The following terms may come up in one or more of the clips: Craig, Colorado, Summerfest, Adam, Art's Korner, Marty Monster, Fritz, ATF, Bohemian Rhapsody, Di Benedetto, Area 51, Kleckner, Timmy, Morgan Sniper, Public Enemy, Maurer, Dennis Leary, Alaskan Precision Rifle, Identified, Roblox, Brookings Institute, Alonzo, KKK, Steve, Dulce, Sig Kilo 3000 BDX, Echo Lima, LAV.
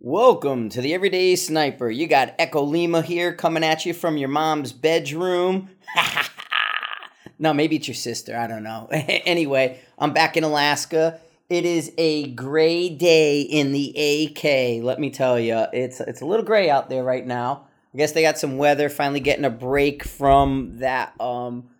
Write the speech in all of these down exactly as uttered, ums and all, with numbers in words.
Welcome to the Everyday Sniper. You got Echo Lima here coming at you from your mom's bedroom. No, maybe it's your sister. I don't know. Anyway, I'm back in Alaska. It is a gray day in the A K, let me tell you. It's, it's a little gray out there right now. I guess they got some weather, finally getting a break from that um,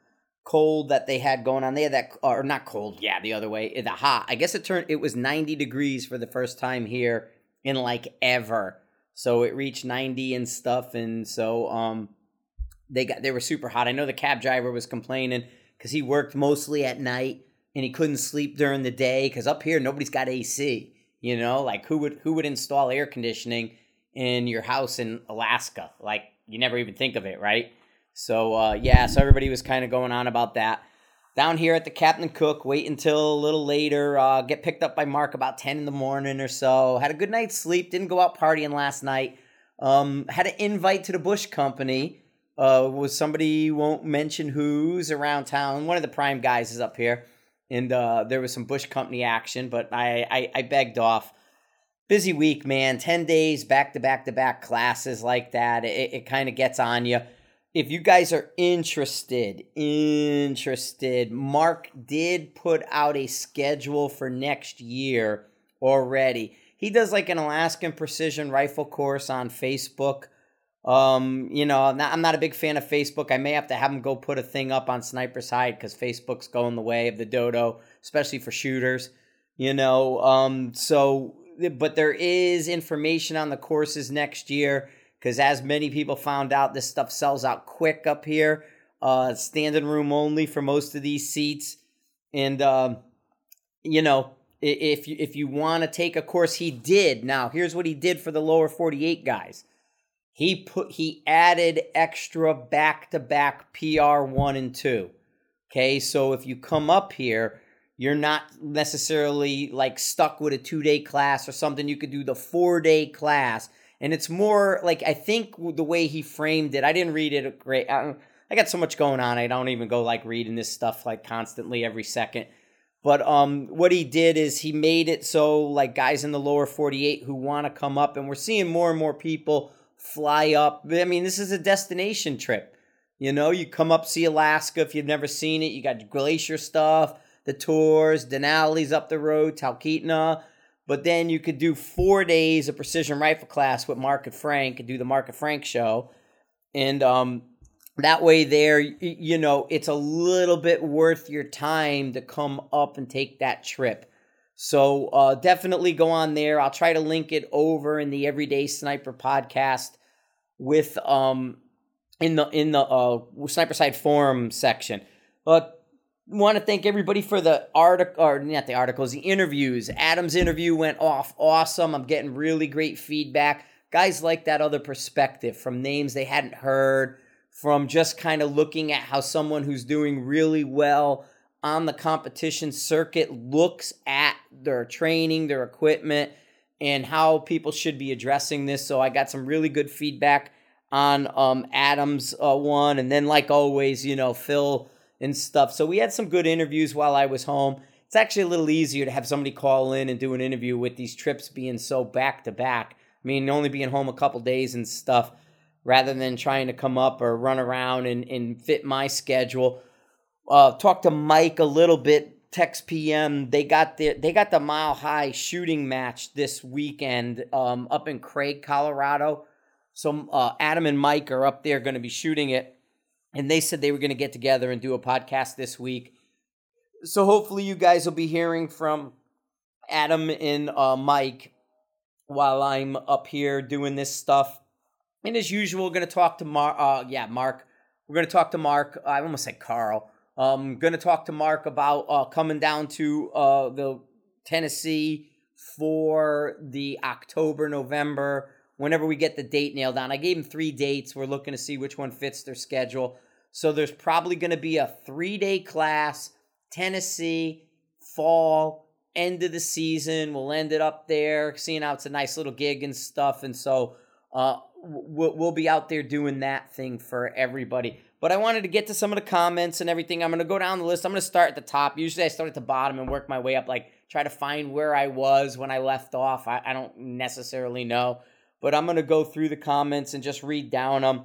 cold that they had going on. They had that, or not cold, yeah, the other way, the hot. I guess it turned, it was ninety degrees for the first time here in like ever. So it reached ninety and stuff, and so um, they got they were super hot. I know the cab driver was complaining because he worked mostly at night, and he couldn't sleep during the day because up here nobody's got A C. You know, like who would who would install air conditioning in your house in Alaska? Like you never even think of it, right? So uh, yeah, so everybody was kind of going on about that. Down here at the Captain Cook, wait until a little later, uh, get picked up by Mark about ten in the morning or so. Had a good night's sleep, didn't go out partying last night. Um, had an invite to the Bush Company. Uh, was somebody, won't mention who's, around town. One of the prime guys is up here. And uh, there was some Bush Company action, but I, I, I begged off. Busy week, man. Ten days, back-to-back-to-back classes like that. It, it kind of gets on you. If you guys are interested, interested, Mark did put out a schedule for next year already. He does like an Alaskan Precision Rifle course on Facebook. Um, you know, I'm not, I'm not a big fan of Facebook. I may have to have him go put a thing up on Sniper's Hide because Facebook's going the way of the dodo, especially for shooters, you know. Um, so, but there is information on the courses next year. Because as many people found out, this stuff sells out quick up here. Uh, standing room only for most of these seats. And, um, you know, if you, if you want to take a course, he did. Now, here's what he did for the lower forty-eight guys. He put he added extra back-to-back P R one and two. Okay, so if you come up here, you're not necessarily, like, stuck with a two-day class or something. You could do the four-day class. And it's more like, I think the way he framed it, I didn't read it great. I, I got so much going on. I don't even go like reading this stuff like constantly every second. But um, what he did is he made it so like guys in the lower forty-eight who want to come up, and we're seeing more and more people fly up. I mean, this is a destination trip. You know, you come up, see Alaska if you've never seen it. You got glacier stuff, the tours, Denali's up the road, Talkeetna. But then you could do four days of precision rifle class with Mark and Frank and do the Mark and Frank show. And um, that way there, you know, it's a little bit worth your time to come up and take that trip. So uh, definitely go on there. I'll try to link it over in the Everyday Sniper podcast with um in the, in the uh, Sniper's Hide Forum section. But want to thank everybody for the article, or not the articles, the interviews. Adam's interview went off awesome. I'm getting really great feedback. Guys like that other perspective from names they hadn't heard, from just kind of looking at how someone who's doing really well on the competition circuit looks at their training, their equipment, and how people should be addressing this. So I got some really good feedback on um, Adam's uh, one. And then like always, you know, Phil and stuff. So we had some good interviews while I was home. It's actually a little easier to have somebody call in and do an interview with these trips being so back to back. I mean, only being home a couple days and stuff, rather than trying to come up or run around and, and fit my schedule. Uh, talk to Mike a little bit, text P M. They got the, they got the Mile High shooting match this weekend um, up in Craig, Colorado. So uh, Adam and Mike are up there going to be shooting it. And they said they were going to get together and do a podcast this week. So hopefully you guys will be hearing from Adam and uh, Mike while I'm up here doing this stuff. And as usual, we're going to talk to Mark. Uh, yeah, Mark. We're going to talk to Mark. I almost said Carl. I'm um, going to talk to Mark about uh, coming down to uh, the Tennessee for the October, November, whenever we get the date nailed down. I gave them three dates. We're looking to see which one fits their schedule. So there's probably going to be a three-day class, Tennessee, fall, end of the season. We'll end it up there, seeing how it's a nice little gig and stuff. And so uh, we'll, we'll be out there doing that thing for everybody. But I wanted to get to some of the comments and everything. I'm going to go down the list. I'm going to start at the top. Usually I start at the bottom and work my way up, like try to find where I was when I left off. I, I don't necessarily know. But I'm going to go through the comments and just read down them.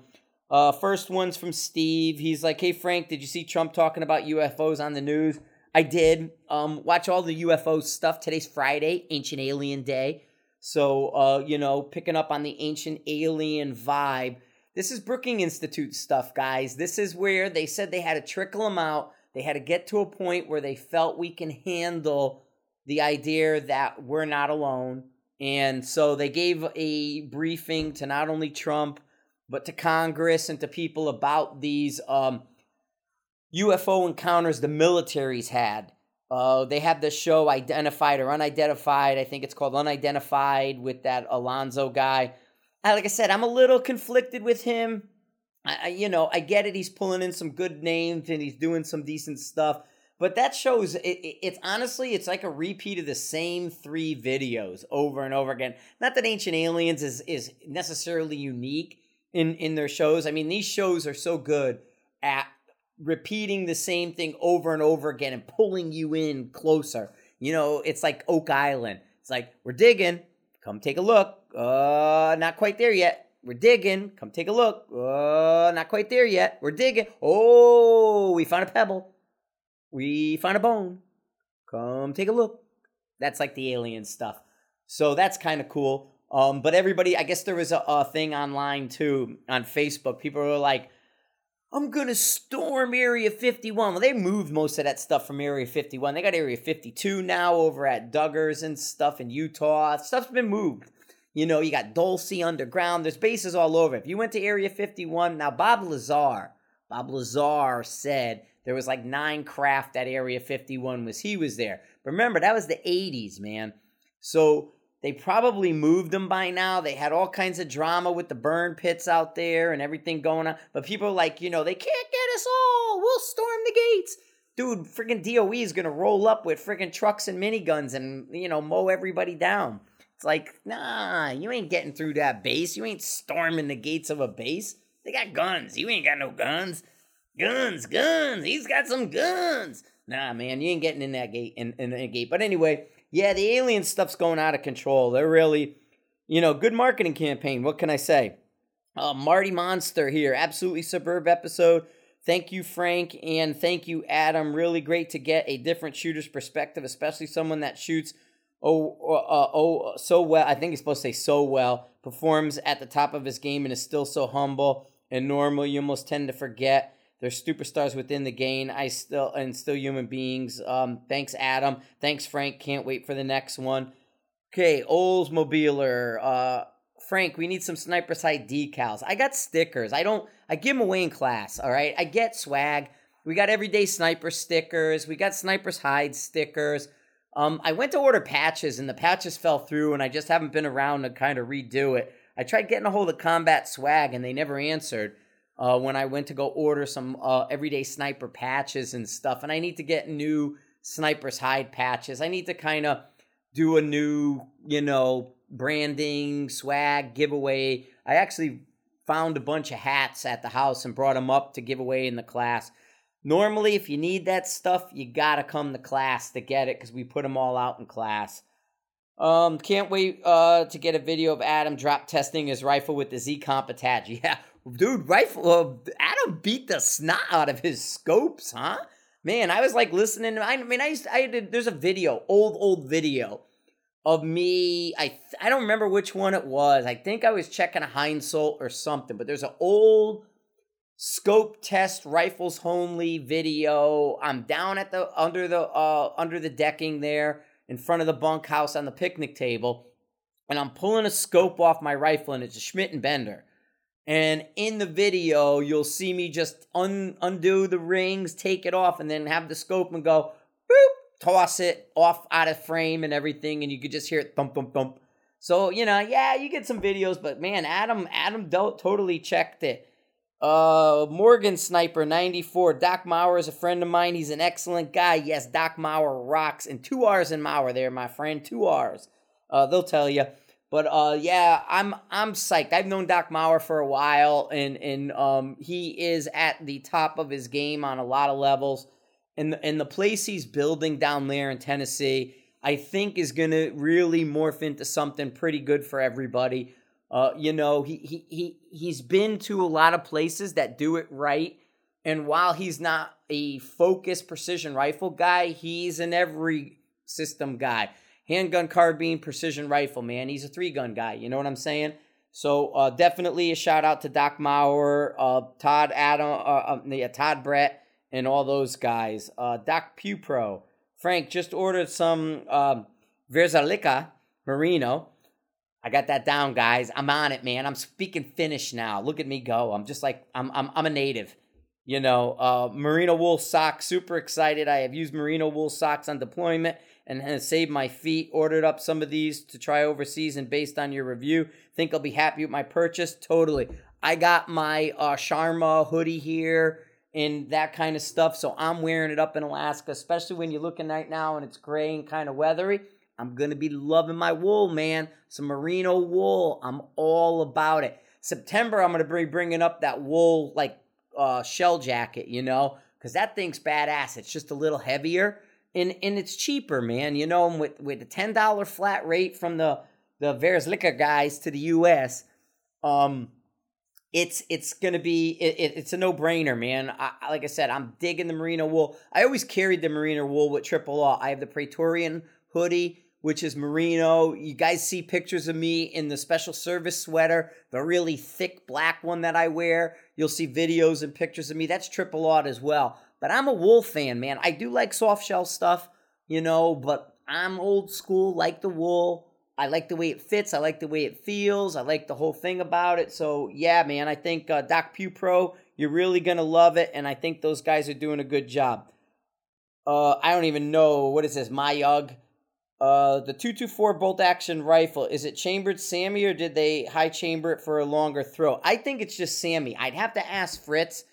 Uh, first one's from Steve. He's like, hey, Frank, did you see Trump talking about U F Os on the news? I did. Um, watch all the U F O stuff. Today's Friday, Ancient Alien Day. So, uh, you know, picking up on the Ancient Alien vibe. This is Brookings Institute stuff, guys. This is where they said they had to trickle them out. They had to get to a point where they felt we can handle the idea that we're not alone. And so they gave a briefing to not only Trump, but to Congress and to people about these um, U F O encounters the military's had. Uh, they have this show, Identified or Unidentified. I think it's called Unidentified with that Alonzo guy. I, like I said, I'm a little conflicted with him. I, I, you know, I get it. He's pulling in some good names and he's doing some decent stuff. But that shows, it, it, it's honestly, it's like a repeat of the same three videos over and over again. Not that Ancient Aliens is, is necessarily unique in, in their shows. I mean, these shows are so good at repeating the same thing over and over again and pulling you in closer. You know, it's like Oak Island. It's like, we're digging, come take a look. Uh, not quite there yet. We're digging, come take a look. Uh, not quite there yet. We're digging. Oh, we found a pebble. We found a bone. Come take a look. That's like the alien stuff. So that's kind of cool. Um, but everybody, I guess there was a, a thing online too on Facebook. People were like, I'm going to storm Area fifty-one. Well, they moved most of that stuff from Area fifty-one. They got Area fifty-two now over at Duggar's and stuff in Utah. Stuff's been moved. You know, you got Dulce underground. There's bases all over. If you went to Area fifty-one, now Bob Lazar, Bob Lazar said there was like nine craft at Area fifty-one was he was there. But remember, that was the eighties, man. So they probably moved them by now. They had all kinds of drama with the burn pits out there and everything going on. But people are like, you know, they can't get us all. We'll storm the gates. Dude, freaking D O E is going to roll up with freaking trucks and miniguns and, you know, mow everybody down. It's like, nah, you ain't getting through that base. You ain't storming the gates of a base. They got guns. You ain't got no guns. Guns, guns. He's got some guns. Nah, man, you ain't getting in that gate. In, in that gate. But anyway, yeah, the alien stuff's going out of control. They're really, you know, good marketing campaign. What can I say? Uh, Marty Monster here. Absolutely superb episode. Thank you, Frank, and thank you, Adam. Really great to get a different shooter's perspective, especially someone that shoots oh, uh, oh, so well. I think he's supposed to say so well. Performs at the top of his game and is still so humble and normal. You almost tend to forget there's superstars within the game. I still and still human beings. Um, thanks, Adam. Thanks, Frank. Can't wait for the next one. Okay, Oldsmobiler. Uh, Frank, we need some Sniper's Hide decals. I got stickers. I don't. I give them away in class. All right. I get swag. We got Everyday Sniper stickers. We got Sniper's Hide stickers. Um, I went to order patches and the patches fell through, and I just haven't been around to kind of redo it. I tried getting a hold of Combat Swag, and they never answered. Uh, when I went to go order some uh, Everyday Sniper patches and stuff. And I need to get new Sniper's Hide patches. I need to kind of do a new, you know, branding, swag, giveaway. I actually found a bunch of hats at the house and brought them up to give away in the class. Normally, if you need that stuff, you got to come to class to get it because we put them all out in class. Um, can't wait uh, to get a video of Adam drop testing his rifle with the Z-Comp attached. Yeah. Dude, rifle, uh, Adam beat the snot out of his scopes, huh? Man, I was like listening. I mean, I used to, I did, there's a video, old, old video of me. I I don't remember which one it was. I think I was checking a Heinsolt or something, but there's an old scope test rifles homely video. I'm down at the, under the, uh, under the decking there in front of the bunkhouse on the picnic table. And I'm pulling a scope off my rifle and it's a Schmidt and Bender. And in the video, you'll see me just un- undo the rings, take it off, and then have the scope and go, boop, toss it off out of frame and everything, and you could just hear it thump, thump, thump. So, you know, yeah, you get some videos, but man, Adam, Adam Delt totally checked it. Uh, Morgan Sniper, ninety-four, Doc Maurer is a friend of mine. He's an excellent guy. Yes, Doc Maurer rocks. And two R's in Maurer there, my friend, two R's. Uh, they'll tell you. But uh, yeah, I'm I'm psyched. I've known Doc Maurer for a while, and and um, he is at the top of his game on a lot of levels. And and the place he's building down there in Tennessee, I think, is going to really morph into something pretty good for everybody. Uh, you know, he he he he's been to a lot of places that do it right. And while he's not a focused precision rifle guy, he's an every system guy. Handgun, carbine, precision rifle, man. He's a three-gun guy. You know what I'm saying? So uh, definitely a shout-out to Doc Maurer, uh, Todd Adam, uh, yeah, Todd Brett, and all those guys. Uh, Doc Pupro. Frank just ordered some um, Verzalica Merino. I got that down, guys. I'm on it, man. I'm speaking Finnish now. Look at me go. I'm just like, I'm I'm, I'm a native. You know, uh, merino wool socks, super excited. I have used merino wool socks on deployment and has saved my feet. Ordered up some of these to try overseas, and based on your review, think I'll be happy with my purchase. Totally. I got my uh, Sharma hoodie here and that kind of stuff, so I'm wearing it up in Alaska, especially when you're looking right now and it's gray and kind of weathery. I'm going to be loving my wool, man. Some merino wool. I'm all about it. September, I'm going to be bringing up that wool, like, Uh, shell jacket, you know, because that thing's badass. It's just a little heavier, and and it's cheaper, man. You know, and with with the ten dollar flat rate from the the Verzalica guys to the U S, um, it's it's gonna be it, it, it's a no brainer, man. I, like I said, I'm digging the merino wool. I always carried the merino wool with Triple Law. I have the Praetorian hoodie, which is merino. You guys see pictures of me in the special service sweater, the really thick black one that I wear. You'll see videos and pictures of me. That's Triple Odd as well. But I'm a wool fan, man. I do like soft shell stuff, you know, but I'm old school, like the wool. I like the way it fits. I like the way it feels. I like the whole thing about it. So, yeah, man, I think uh, Doc Pupro, you're really going to love it, and I think those guys are doing a good job. Uh, I don't even know. What is this, Mayug? Uh, the two twenty-four bolt-action rifle, is it chambered Sammy, or did they high-chamber it for a longer throw? I think it's just Sammy. I'd have to ask Fritz,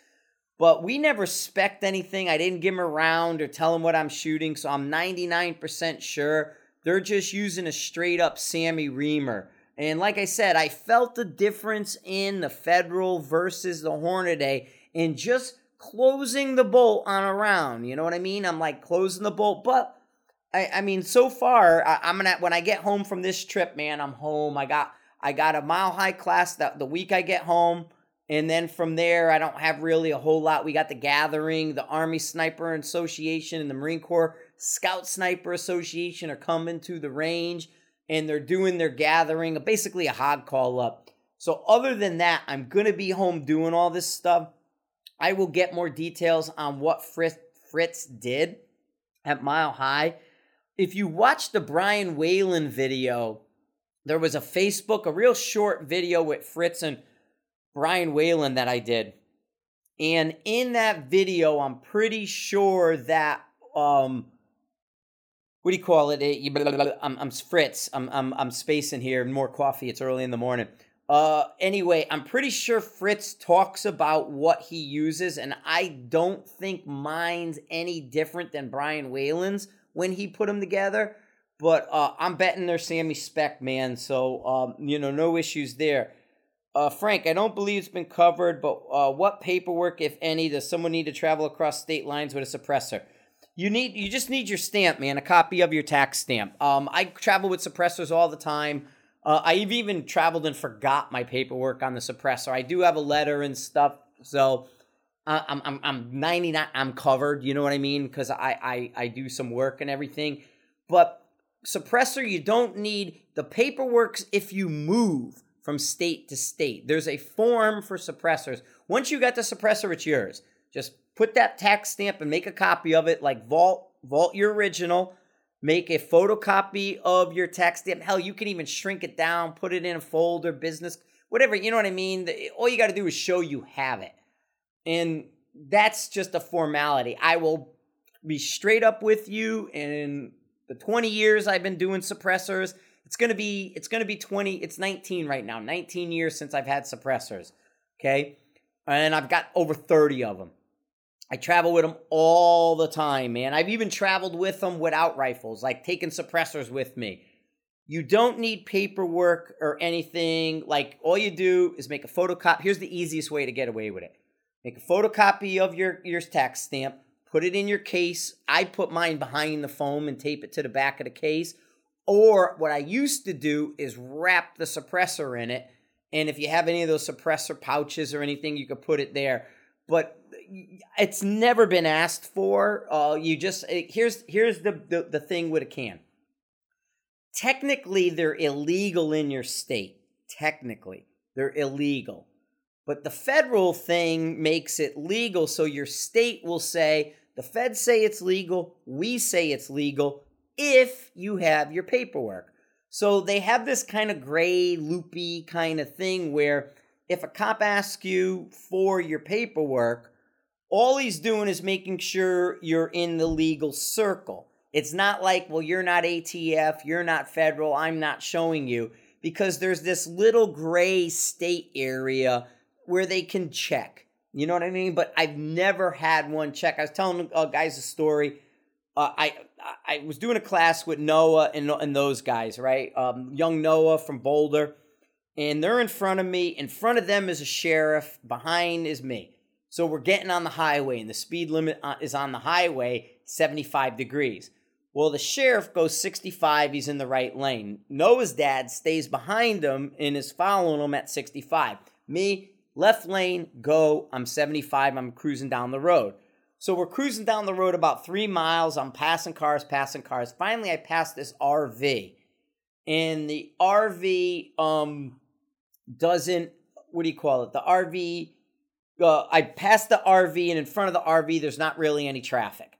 but we never spec'd anything. I didn't give him a round or tell him what I'm shooting, so I'm ninety-nine percent sure they're just using a straight-up Sammy reamer. And like I said, I felt the difference in the Federal versus the Hornaday in just closing the bolt on a round. You know what I mean? I'm like closing the bolt, but... I, I mean, so far, I, I'm gonna when I get home from this trip, man, I'm home. I got I got a Mile High class the, the week I get home, and then from there, I don't have really a whole lot. We got the gathering, the Army Sniper Association and the Marine Corps Scout Sniper Association are coming to the range, and they're doing their gathering, basically a hog call up. So other than that, I'm gonna be home doing all this stuff. I will get more details on what Fritz, Fritz did at Mile High. If you watch the Brian Whelan video, there was a Facebook, a real short video with Fritz and Brian Whelan that I did. And in that video, I'm pretty sure that, um, what do you call it? I'm, I'm Fritz. I'm, I'm, I'm spacing here. More coffee. It's early in the morning. Uh, anyway, I'm pretty sure Fritz talks about what he uses, and I don't think mine's any different than Brian Whelan's when he put them together, but uh, I'm betting they're Sammy spec, man, so, um, you know, no issues there. Uh, Frank, I don't believe it's been covered, but uh, what paperwork, if any, does someone need to travel across state lines with a suppressor? You need, you just need your stamp, man, a copy of your tax stamp. Um, I travel with suppressors all the time. Uh, I've even traveled and forgot my paperwork on the suppressor. I do have a letter and stuff, so... I'm I'm I'm ninety-nine. I'm covered. You know what I mean? Because I, I I do some work and everything. But suppressor, you don't need the paperwork if you move from state to state. There's a form for suppressors. Once you got the suppressor, it's yours. Just put that tax stamp and make a copy of it. Like vault vault your original. Make a photocopy of your tax stamp. Hell, you can even shrink it down. Put it in a folder, business, whatever. You know what I mean? All you got to do is show you have it. And that's just a formality. I will be straight up with you. In the twenty years I've been doing suppressors, it's gonna be it's gonna be twenty. It's nineteen right now. nineteen years since I've had suppressors. Okay, and I've got over thirty of them. I travel with them all the time, man. I've even traveled with them without rifles, like taking suppressors with me. You don't need paperwork or anything. Like, all you do is make a photocopy. Here's the easiest way to get away with it. Make a photocopy of your, your tax stamp. Put it in your case. I put mine behind the foam and tape it to the back of the case. Or what I used to do is wrap the suppressor in it. And if you have any of those suppressor pouches or anything, you could put it there. But it's never been asked for. Uh, you just it, here's here's the, the, the thing with a can. Technically, they're illegal in your state. Technically, they're illegal. But the federal thing makes it legal, so your state will say, the feds say it's legal, we say it's legal, if you have your paperwork. So they have this kind of gray, loopy kind of thing where if a cop asks you for your paperwork, all he's doing is making sure you're in the legal circle. It's not like, well, you're not A T F, you're not federal, I'm not showing you, because there's this little gray state area where they can check. You know what I mean? But I've never had one check. I was telling uh, guys a story. Uh, I I was doing a class with Noah and, and those guys, right? Um, young Noah from Boulder. And they're in front of me. In front of them is a sheriff. Behind is me. So we're getting on the highway, and the speed limit is on the highway seventy-five degrees. Well, the sheriff goes sixty-five. He's in the right lane. Noah's dad stays behind him and is following him at sixty-five. Me, left lane, go. I'm seventy-five. I'm cruising down the road. So we're cruising down the road about three miles. I'm passing cars, passing cars. Finally, I pass this R V. And the R V um doesn't, what do you call it? The R V, uh, I pass the R V, and in front of the R V, there's not really any traffic.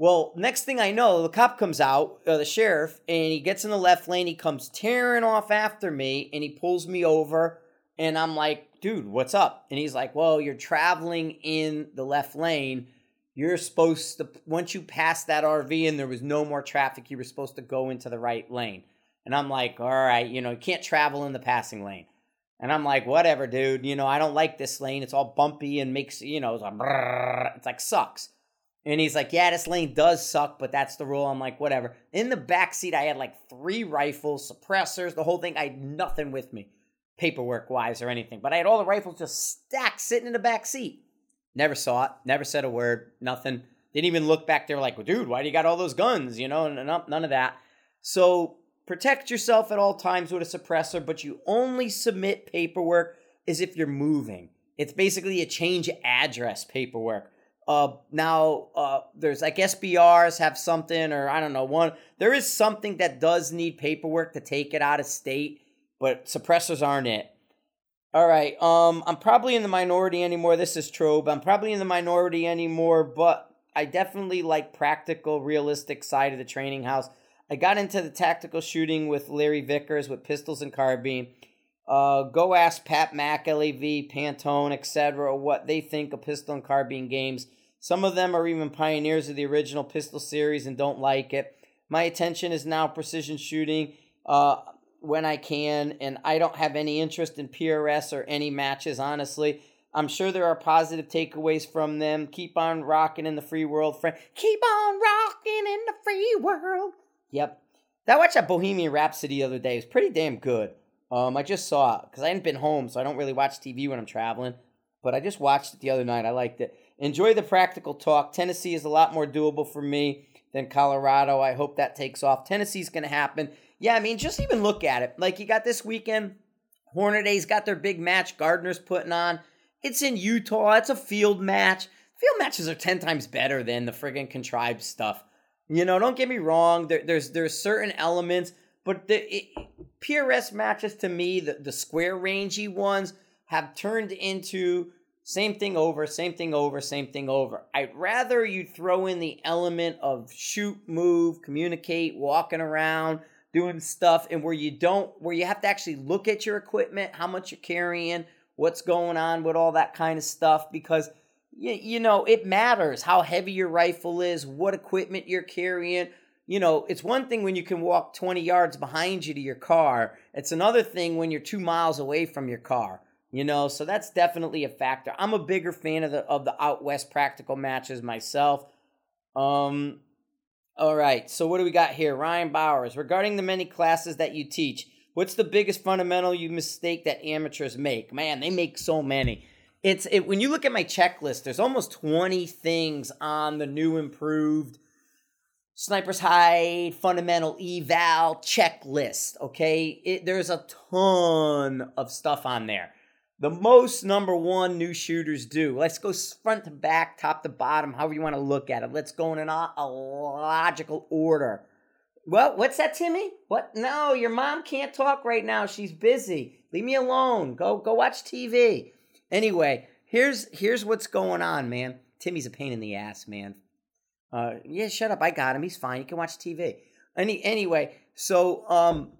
Well, next thing I know, the cop comes out, uh, the sheriff, and he gets in the left lane. He comes tearing off after me, and he pulls me over. And I'm like, dude, what's up? And he's like, well, you're traveling in the left lane. You're supposed to, once you pass that R V and there was no more traffic, you were supposed to go into the right lane. And I'm like, all right, you know, you can't travel in the passing lane. And I'm like, whatever, dude. You know, I don't like this lane. It's all bumpy and makes, you know, it's like, brrr, it's like sucks. And he's like, yeah, this lane does suck, but that's the rule. I'm like, whatever. In the backseat, I had like three rifles, suppressors, the whole thing. I had nothing with me, paperwork-wise or anything. But I had all the rifles just stacked sitting in the back seat. Never saw it. Never said a word. Nothing. Didn't even look back there like, well, dude, why do you got all those guns? You know, and none of that. So protect yourself at all times with a suppressor, but you only submit paperwork as if you're moving. It's basically a change of address paperwork. Uh, now, uh, there's like S B Rs have something, or I don't know, one. There is something that does need paperwork to take it out of state, but suppressors aren't it. All right, um, I'm probably in the minority anymore. This is true, but I'm probably in the minority anymore, but I definitely like practical, realistic side of the training house. I got into the tactical shooting with Larry Vickers with pistols and carbine. Uh, go ask Pat Mack, L A V, Pantone, et cetera what they think of pistol and carbine games. Some of them are even pioneers of the original pistol series and don't like it. My attention is now precision shooting. Uh... when I can, and I don't have any interest in P R S or any matches, honestly. I'm sure there are positive takeaways from them. Keep on rocking in the free world, friend. Keep on rocking in the free world. Yep. I watched that Bohemian Rhapsody the other day. It was pretty damn good. Um, I just saw it, because I hadn't been home, so I don't really watch T V when I'm traveling. But I just watched it the other night. I liked it. Enjoy the practical talk. Tennessee is a lot more doable for me than Colorado. I hope that takes off. Tennessee's going to happen. Yeah, I mean, just even look at it. Like, you got this weekend, Hornaday's got their big match Gardner's putting on. It's in Utah. It's a field match. Field matches are ten times better than the friggin' contrived stuff. You know, don't get me wrong. There, there's there's certain elements, but the it, P R S matches, to me, the, the square rangy ones, have turned into same thing over, same thing over, same thing over. I'd rather you throw in the element of shoot, move, communicate, walking around, doing stuff, and where you don't, where you have to actually look at your equipment, how much you're carrying, what's going on with all that kind of stuff, because, you, you know, it matters how heavy your rifle is, what equipment you're carrying. You know, it's one thing when you can walk twenty yards behind you to your car. It's another thing when you're two miles away from your car, you know, so that's definitely a factor. I'm a bigger fan of the, of the out west practical matches myself. Um... All right, so what do we got here? Ryan Bowers, regarding the many classes that you teach, what's the biggest fundamental you mistake that amateurs make? Man, they make so many. It's it, when you look at my checklist, there's almost twenty things on the new improved Sniper's Hide fundamental eval checklist, okay? It, there's a ton of stuff on there. The most number one new shooters do. Let's go front to back, top to bottom, however you want to look at it. Let's go in an o- a logical order. Well, what's that, Timmy? What? No, your mom can't talk right now. She's busy. Leave me alone. Go go watch T V. Anyway, here's here's what's going on, man. Timmy's a pain in the ass, man. Uh, yeah, shut up. I got him. He's fine. You can watch T V. Any anyway, so um.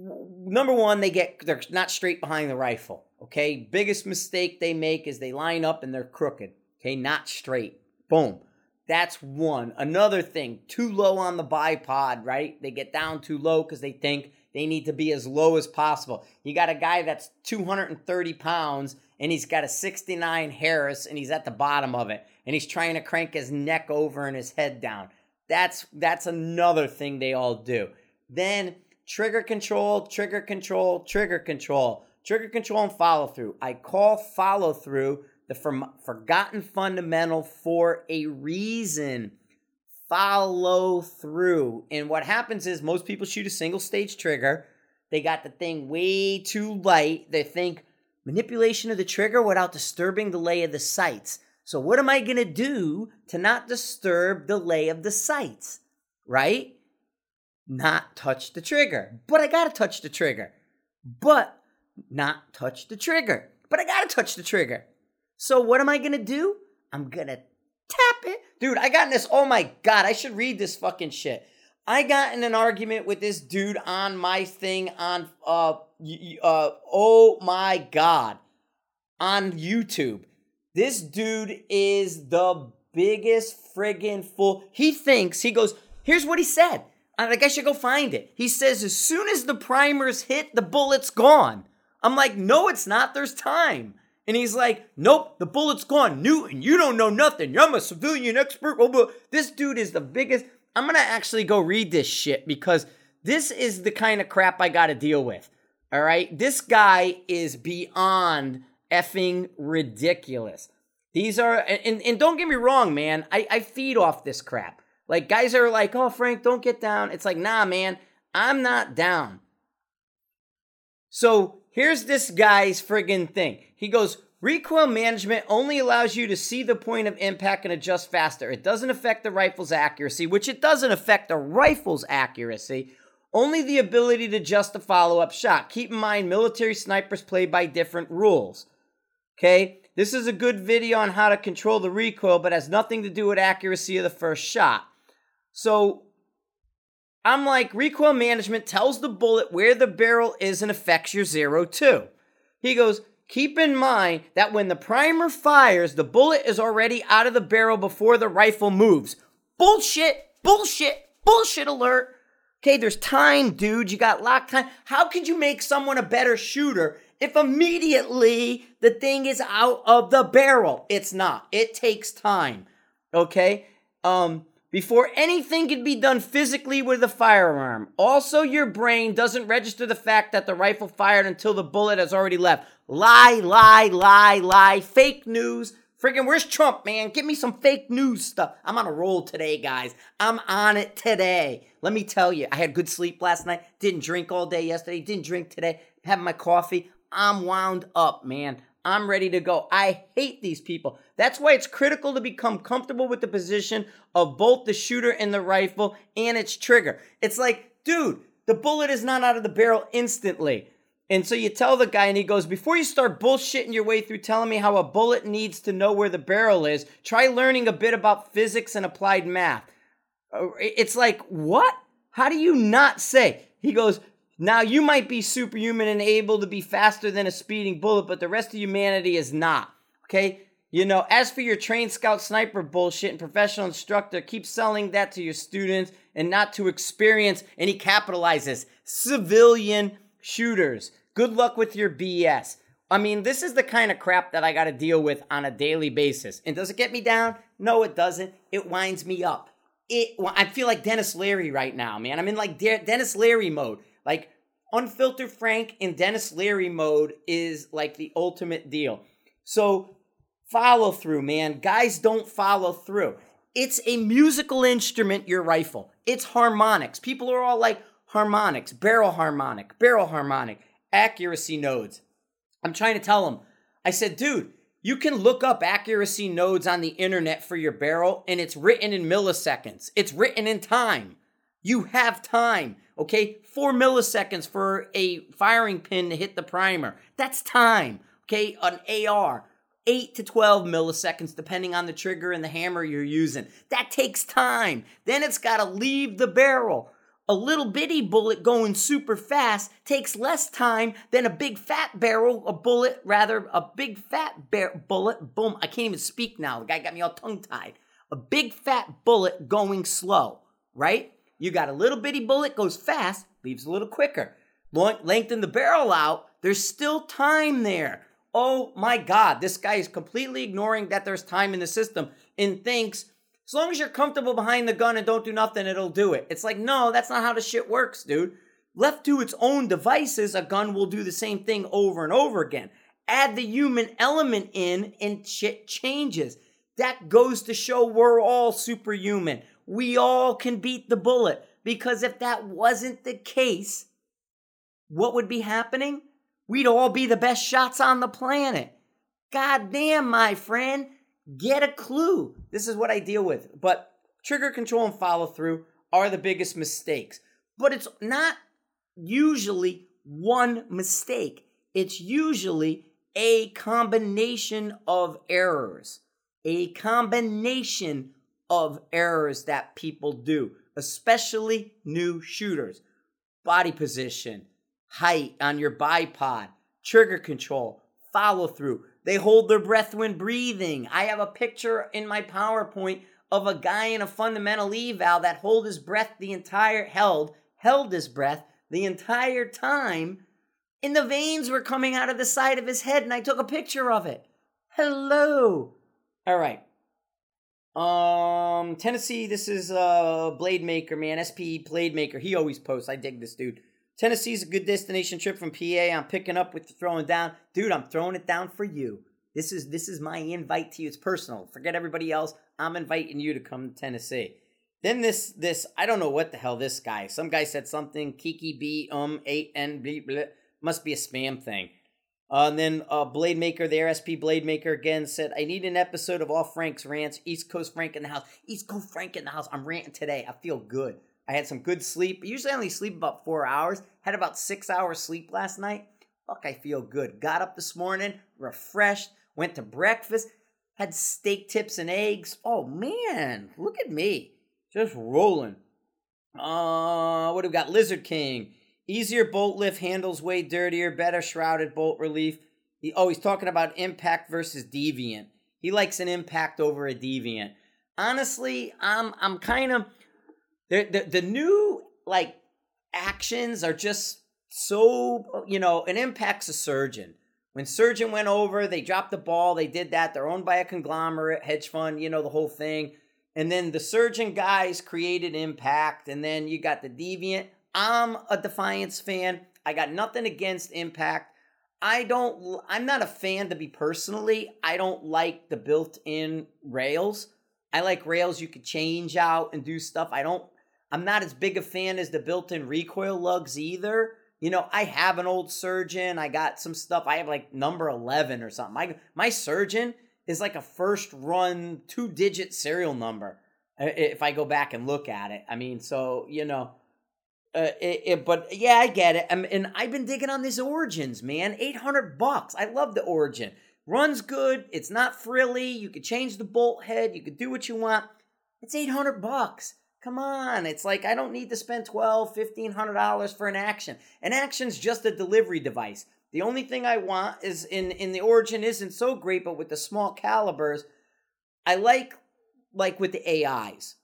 Number one, they get, they're not straight behind the rifle, okay? Biggest mistake they make is they line up and they're crooked, okay? Not straight. Boom. That's one. Another thing, too low on the bipod, right? They get down too low because they think they need to be as low as possible. You got a guy that's two hundred thirty pounds and he's got a sixty-nine Harris and he's at the bottom of it and he's trying to crank his neck over and his head down. That's, that's another thing they all do. Then... Trigger control, trigger control, trigger control, trigger control and follow through. I call follow through the for- forgotten fundamental for a reason. Follow through. And what happens is most people shoot a single stage trigger. They got the thing way too light. They think manipulation of the trigger without disturbing the lay of the sights. So what am I going to do to not disturb the lay of the sights, right? Not touch the trigger. But I gotta touch the trigger. But not touch the trigger. But I gotta touch the trigger. So what am I gonna do? I'm gonna tap it. Dude, I got in this, oh my God, I should read this fucking shit. I got in an argument with this dude on my thing on, uh, uh oh my God, on YouTube. This dude is the biggest friggin' fool. He thinks, he goes, here's what he said. I guess you go find it. He says, as soon as the primer's hit, the bullet's gone. I'm like, no, it's not. There's time. And he's like, nope, the bullet's gone. Newton, you don't know nothing. I'm a civilian expert. This dude is the biggest. I'm going to actually go read this shit because this is the kind of crap I got to deal with. All right. This guy is beyond effing ridiculous. These are, and, and don't get me wrong, man. I, I feed off this crap. Like, guys are like, oh, Frank, don't get down. It's like, nah, man, I'm not down. So here's this guy's friggin' thing. He goes, recoil management only allows you to see the point of impact and adjust faster. It doesn't affect the rifle's accuracy, which it doesn't affect the rifle's accuracy, only the ability to adjust the follow-up shot. Keep in mind, military snipers play by different rules, okay? This is a good video on how to control the recoil, but has nothing to do with accuracy of the first shot. So, I'm like, recoil management tells the bullet where the barrel is and affects your zero two. He goes, keep in mind that when the primer fires, the bullet is already out of the barrel before the rifle moves. Bullshit, bullshit, bullshit alert. Okay, there's time, dude. You got locked time. How could you make someone a better shooter if immediately the thing is out of the barrel? It's not. It takes time, okay? Um... Before anything can be done physically with a firearm. Also, your brain doesn't register the fact that the rifle fired until the bullet has already left. Lie, lie, lie, lie. Fake news. Friggin', where's Trump, man? Give me some fake news stuff. I'm on a roll today, guys. I'm on it today. Let me tell you, I had good sleep last night. Didn't drink all day yesterday. Didn't drink today. Having my coffee. I'm wound up, man. I'm ready to go. I hate these people. That's why it's critical to become comfortable with the position of both the shooter and the rifle and its trigger. It's like, dude, the bullet is not out of the barrel instantly. And so you tell the guy and he goes, before you start bullshitting your way through telling me how a bullet needs to know where the barrel is, try learning a bit about physics and applied math. It's like, what? How do you not say? He goes, now, you might be superhuman and able to be faster than a speeding bullet, but the rest of humanity is not, okay? You know, as for your trained scout sniper bullshit and professional instructor, keep selling that to your students and not to experienced, and he capitalizes, civilian shooters. Good luck with your B S. I mean, this is the kind of crap that I got to deal with on a daily basis. And does it get me down? No, it doesn't. It winds me up. it, well, I feel like Dennis Leary right now, man. I'm in like De- Dennis Leary mode. Like Unfiltered Frank in Dennis Leary mode is like the ultimate deal. So follow through, man. Guys don't follow through. It's a musical instrument, your rifle. It's harmonics. People are all like harmonics, barrel harmonic, barrel harmonic, accuracy nodes. I'm trying to tell them. I said, dude, you can look up accuracy nodes on the internet for your barrel, and it's written in milliseconds. It's written in time. You have time, okay? Four milliseconds for a firing pin to hit the primer. That's time, okay? An A R, eight to twelve milliseconds, depending on the trigger and the hammer you're using. That takes time. Then it's got to leave the barrel. A little bitty bullet going super fast takes less time than a big fat barrel, a bullet, rather, a big fat bar- bullet, boom, I can't even speak now, the guy got me all tongue-tied. A big fat bullet going slow, right? You got a little bitty bullet, goes fast, leaves a little quicker. Long- lengthen the barrel out, there's still time there. Oh my God, this guy is completely ignoring that there's time in the system and thinks, as long as you're comfortable behind the gun and don't do nothing, it'll do it. It's like, no, that's not how the shit works, dude. Left to its own devices, a gun will do the same thing over and over again. Add the human element in and shit changes. That goes to show we're all superhuman. We all can beat the bullet. Because if that wasn't the case, what would be happening? We'd all be the best shots on the planet. Goddamn, my friend. Get a clue. This is what I deal with. But trigger control and follow through are the biggest mistakes. But it's not usually one mistake. It's usually a combination of errors. A combination of errors that people do, especially new shooters. Body position, height on your bipod, trigger control, follow through. They hold their breath when breathing. I have a picture in my PowerPoint of a guy in a fundamental eval that hold his breath the entire held held his breath the entire time, and the veins were coming out of the side of his head, and I took a picture of it. Hello. All right. Um, Tennessee. This is a uh, Blade Maker, man. S P E Blade Maker. He always posts. I dig this dude. Tennessee's a good destination trip from P A. I'm picking up with throwing down. Dude, I'm throwing it down for you. This is this is my invite to you. It's personal. Forget everybody else. I'm inviting you to come to Tennessee. Then this, this I don't know what the hell this guy. Some guy said something. Kiki B, um, eight N, B, blah, must be a spam thing. Uh, and then uh, Blade Maker, the R S P Blade Maker again said, I need an episode of All Frank's Rants. East Coast Frank in the house. East Coast Frank in the house. I'm ranting today. I feel good. I had some good sleep. Usually I only sleep about four hours. Had about six hours sleep last night. Fuck, I feel good. Got up this morning, refreshed, went to breakfast, had steak tips and eggs. Oh, man, look at me. Just rolling. Uh, what do we got? Lizard King. Easier bolt lift, handles way dirtier, better shrouded bolt relief. He, oh, he's talking about impact versus deviant. He likes an impact over a deviant. Honestly, I'm I'm kind of... The, the the new, like, actions are just so, you know, an impact's a surgeon. When surgeon went over, they dropped the ball, they did that. They're owned by a conglomerate, hedge fund, you know, the whole thing. And then the surgeon guys created impact, and then you got the deviant. I'm a Defiance fan. I got nothing against impact. I don't, I'm not a fan, to be personally. I don't like the built-in rails. I like rails you could change out and do stuff. I don't... I'm not as big a fan as the built-in recoil lugs either. You know, I have an old Surgeon. I got some stuff. I have like number eleven or something. My, my Surgeon is like a first-run two-digit serial number if I go back and look at it. I mean, so, you know... Uh, it, it, but, yeah, I get it. I'm, and I've been digging on these Origins, man. eight hundred bucks. I love the Origin. Runs good. It's not frilly. You could change the bolt head. You could do what you want. It's eight hundred bucks. Come on. It's like I don't need to spend twelve hundred dollars, fifteen hundred dollars for an action. An action's just a delivery device. The only thing I want is in, in the Origin isn't so great, but with the small calibers, I like like with the A Is.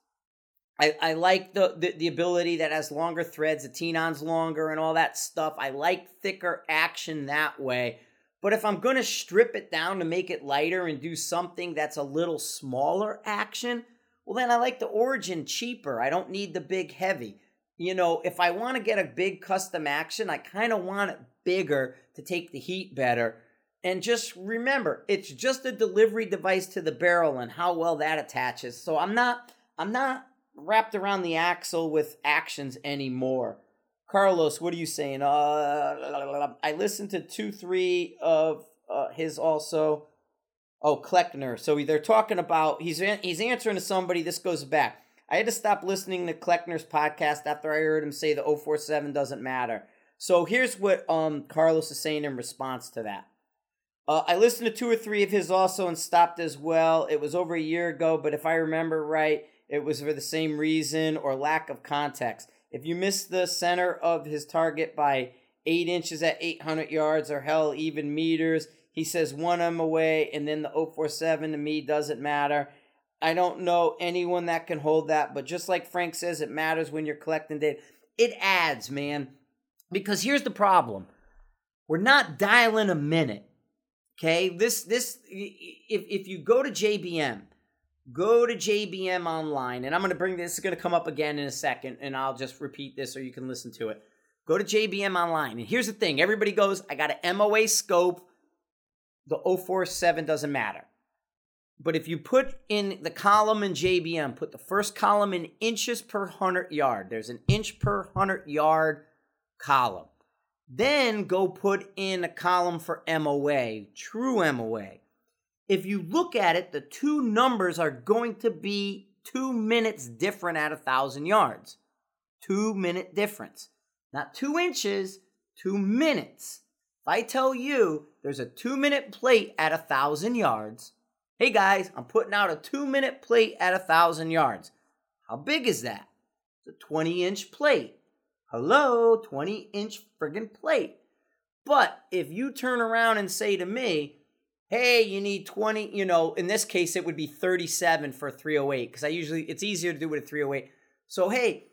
I, I like the, the, the ability that has longer threads, the tenon's longer and all that stuff. I like thicker action that way. But if I'm going to strip it down to make it lighter and do something that's a little smaller action, Well, then I like the Origin cheaper. I don't need the big heavy. You know, if I want to get a big custom action, I kind of want it bigger to take the heat better. And just remember, it's just a delivery device to the barrel and how well that attaches. So I'm not, I'm not wrapped around the axle with actions anymore. Carlos, what are you saying? Uh, I listened to two, three of uh, his also. Oh, Kleckner. So they're talking about, he's he's answering to somebody. This goes back. I had to stop listening to Kleckner's podcast after I heard him say the oh four seven doesn't matter. So here's what um, Carlos is saying in response to that. Uh, I listened to two or three of his also and stopped as well. It was over a year ago, but if I remember right, it was for the same reason or lack of context. If you miss the center of his target by eight inches at eight hundred yards or hell, even meters, he says one M O A and then the oh four seven to me doesn't matter. I don't know anyone that can hold that, but just like Frank says, it matters when you're collecting data. It adds, man, because here's the problem. We're not dialing a minute. Okay, this, this, if if you go to J B M, go to J B M online, and I'm going to bring this, this is going to come up again in a second, and I'll just repeat this or you can listen to it. Go to J B M online, and here's the thing. Everybody goes, I got an M O A scope, the oh four seven doesn't matter. But if you put in the column in J B M, put the first column in inches per one hundred yard. There's an inch per one hundred yard column. Then go put in a column for M O A, true M O A. If you look at it, the two numbers are going to be two minutes different at one thousand yards. Two minute difference. Not two inches, two minutes. If I tell you there's a two minute plate at one thousand yards, hey guys, I'm putting out a two minute plate at one thousand yards. How big is that? It's a twenty inch plate. Hello, twenty inch friggin' plate. But if you turn around and say to me, hey, you need twenty, you know, in this case, it would be thirty-seven for three oh eight because I usually, it's easier to do with a three oh eight. So, hey,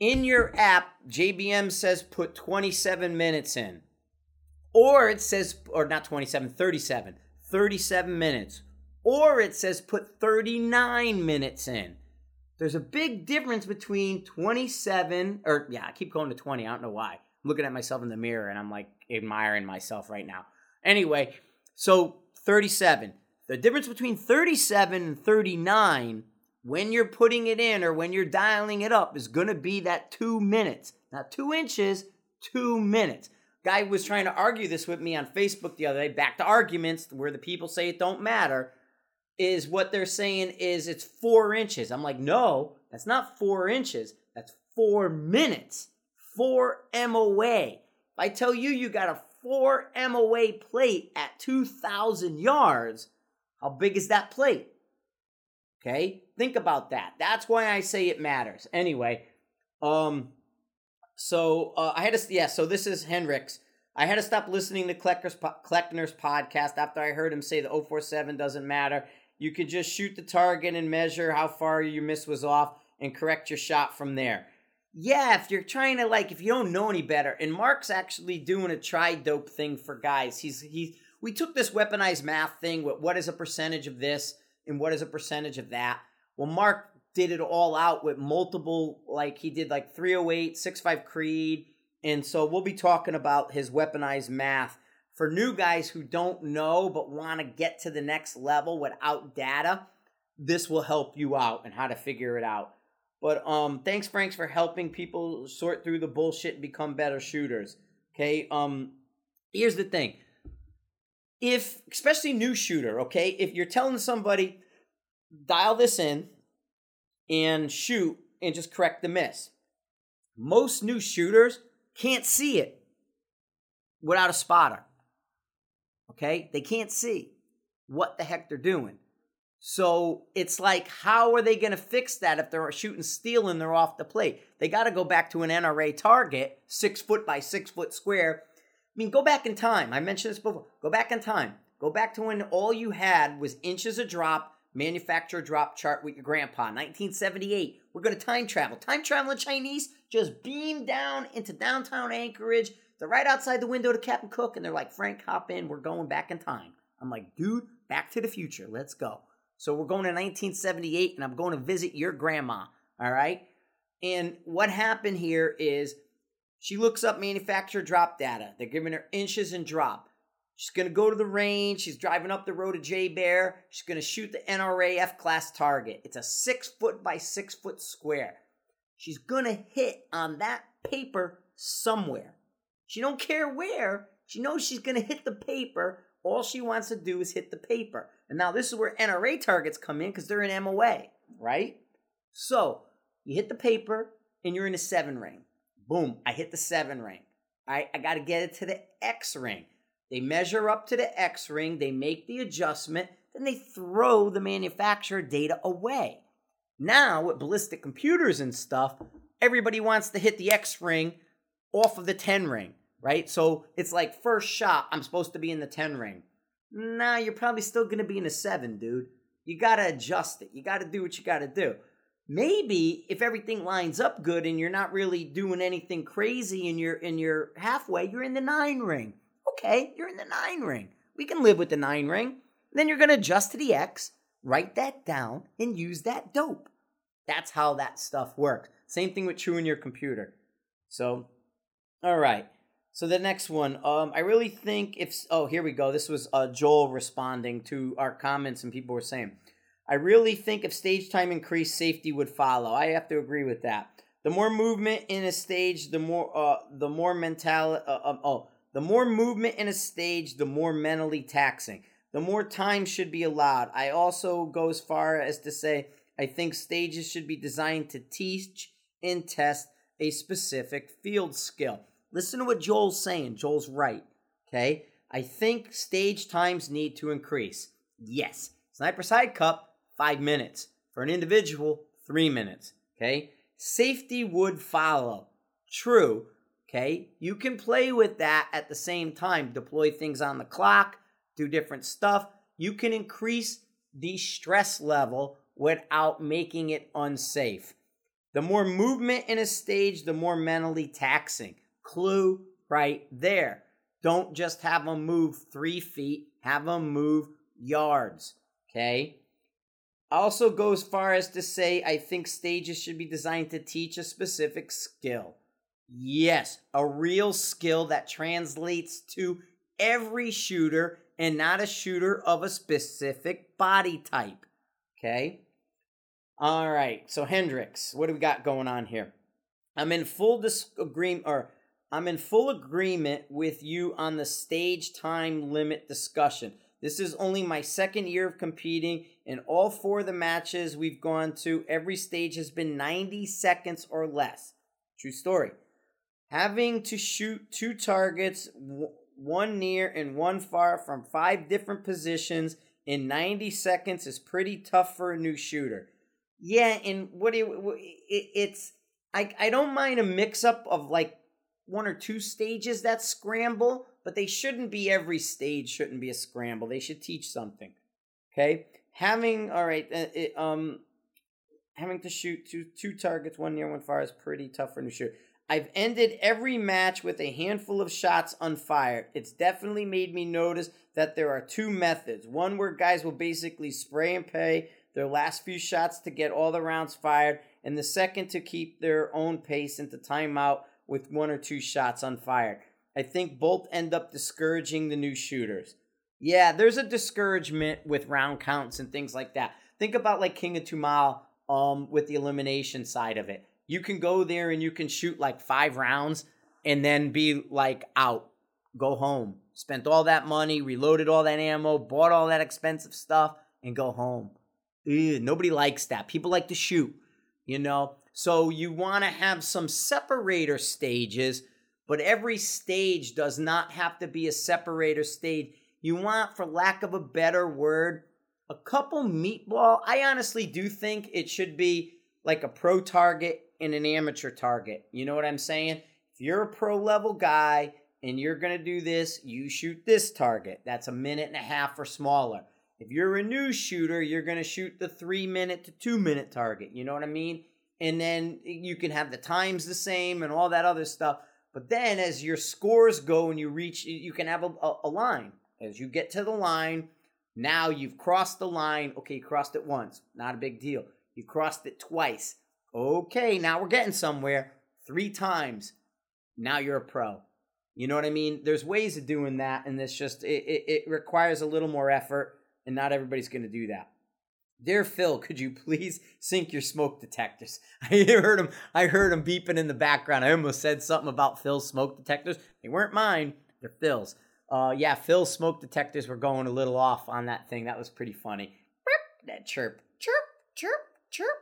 in your app, J B M says put twenty-seven minutes in. Or it says, or not twenty-seven, thirty-seven. thirty-seven minutes. Or it says put thirty-nine minutes in. There's a big difference between twenty-seven, or yeah, I keep going to twenty. I don't know why. I'm looking at myself in the mirror and I'm like admiring myself right now. Anyway, so thirty-seven. The difference between thirty-seven and thirty-nine, when you're putting it in or when you're dialing it up, is going to be that two minutes. Not two inches, two minutes. Guy was trying to argue this with me on Facebook the other day. Back to arguments where the people say it don't matter. Is what they're saying is it's four inches. I'm like, no, that's not four inches. That's four minutes. Four M O A. If I tell you you got a four M O A plate at two thousand yards, how big is that plate? Okay, think about that. That's why I say it matters. Anyway, um, so uh, I had to, yeah, so this is Hendricks. I had to stop listening to Kleckner's, Kleckner's podcast after I heard him say the oh four seven doesn't matter. You could just shoot the target and measure how far your miss was off and correct your shot from there. Yeah, if you're trying to, like, if you don't know any better, and Mark's actually doing a tri-dope thing for guys. He's he. We took this weaponized math thing with what is a percentage of this and what is a percentage of that. Well, Mark did it all out with multiple, like, he did like three oh eight, six five Creed, and so we'll be talking about his weaponized math. For new guys who don't know but want to get to the next level without data, this will help you out and how to figure it out. But um, thanks, Franks, for helping people sort through the bullshit and become better shooters. Okay, um, here's the thing. If, especially new shooter, okay, if you're telling somebody, dial this in and shoot and just correct the miss. Most new shooters can't see it without a spotter. Okay, they can't see what the heck they're doing. So it's like, how are they going to fix that if they're shooting steel and they're off the plate? They got to go back to an N R A target, six foot by six foot square. I mean, go back in time. I mentioned this before. Go back in time. Go back to when all you had was inches of drop, manufacturer drop chart with your grandpa, nineteen seventy-eight. We're going to time travel. Time traveling Chinese just beam down into downtown Anchorage. They're right outside the window to Captain Cook, and they're like, Frank, hop in. We're going back in time. I'm like, dude, back to the future. Let's go. So we're going to nineteen seventy-eight, and I'm going to visit your grandma, all right? And what happened here is she looks up manufacturer drop data. They're giving her inches and drop. She's going to go to the range. She's driving up the road to Jay Bear. She's going to shoot the N R A F-class target. It's a six-foot by six-foot square. She's going to hit on that paper somewhere. She don't care where. She knows she's going to hit the paper. All she wants to do is hit the paper. And now this is where N R A targets come in because they're in M O A, right? So you hit the paper and you're in a seven ring. Boom, I hit the seven ring. I, I got to get it to the X ring. They measure up to the X ring. They make the adjustment. Then they throw the manufacturer data away. Now with ballistic computers and stuff, everybody wants to hit the X ring off of the ten ring. Right? So it's like first shot, I'm supposed to be in the ten ring. Nah, you're probably still going to be in a seven, dude. You got to adjust it. You got to do what you got to do. Maybe if everything lines up good and you're not really doing anything crazy and you're, and you're halfway, you're in the nine ring. Okay, you're in the nine ring. We can live with the nine ring. Then you're going to adjust to the X, write that down, and use that dope. That's how that stuff works. Same thing with chewing your computer. So, all right. So the next one, um, I really think if, oh, here we go. This was uh, Joel responding to our comments and people were saying, I really think if stage time increased, safety would follow. I have to agree with that. The more movement in a stage, the more, uh, the more mental, uh, uh, oh, the more movement in a stage, the more mentally taxing. The more time should be allowed. I also go as far as to say, I think stages should be designed to teach and test a specific field skill. Listen to what Joel's saying. Joel's right, okay? I think stage times need to increase. Yes. Sniper side cup, five minutes. For an individual, three minutes, okay? Safety would follow. True, okay? You can play with that at the same time. Deploy things on the clock, do different stuff. You can increase the stress level without making it unsafe. The more movement in a stage, the more mentally taxing. Clue right there. Don't just have them move three feet. Have them move yards. Okay? Also go as far as to say, I think stages should be designed to teach a specific skill. Yes, a real skill that translates to every shooter and not a shooter of a specific body type. Okay? All right. So Hendricks, what do we got going on here? I'm in full disagreement, or I'm in full agreement with you on the stage time limit discussion. This is only my second year of competing, and all four of the matches we've gone to, every stage has been ninety seconds or less. True story. Having to shoot two targets, one near and one far, from five different positions in ninety seconds is pretty tough for a new shooter. Yeah, and what do you, it's, I, I don't mind a mix-up of like one or two stages that scramble, but they shouldn't be every stage shouldn't be a scramble. They should teach something, okay? Having, all right, uh, it, um, having to shoot two, two targets, one near, one far is pretty tough for a new shooter. I've ended every match with a handful of shots unfired. It's definitely made me notice that there are two methods. One where guys will basically spray and pay their last few shots to get all the rounds fired, and the second to keep their own pace into timeout with one or two shots unfired. I think both end up discouraging the new shooters. Yeah, there's a discouragement with round counts and things like that. Think about like King of Two Mile um, with the elimination side of it. You can go there and you can shoot like five rounds and then be like out, go home. Spent all that money, reloaded all that ammo, bought all that expensive stuff, and go home. Ew, nobody likes that. People like to shoot, you know? So you want to have some separator stages, but every stage does not have to be a separator stage. You want, for lack of a better word, a couple meatball. I honestly do think it should be like a pro target and an amateur target. You know what I'm saying? If you're a pro level guy and you're going to do this, you shoot this target. That's a minute and a half or smaller. If you're a new shooter, you're going to shoot the three minute to two minute target. You know what I mean? And then you can have the times the same and all that other stuff. But then as your scores go and you reach, you can have a, a, a line. As you get to the line, Now you've crossed the line. Okay, you crossed it once. Not a big deal. You crossed it twice. Okay, now we're getting somewhere. Three times. Now you're a pro. You know what I mean? There's ways of doing that, and it's just it, it, it requires a little more effort, and not everybody's going to do that. Dear Phil, could you please sync your smoke detectors? I heard him. I heard him beeping in the background. I almost said something about Phil's smoke detectors. They weren't mine. They're Phil's. Uh, yeah, Phil's smoke detectors were going a little off on that thing. That was pretty funny. That chirp, chirp, chirp, chirp.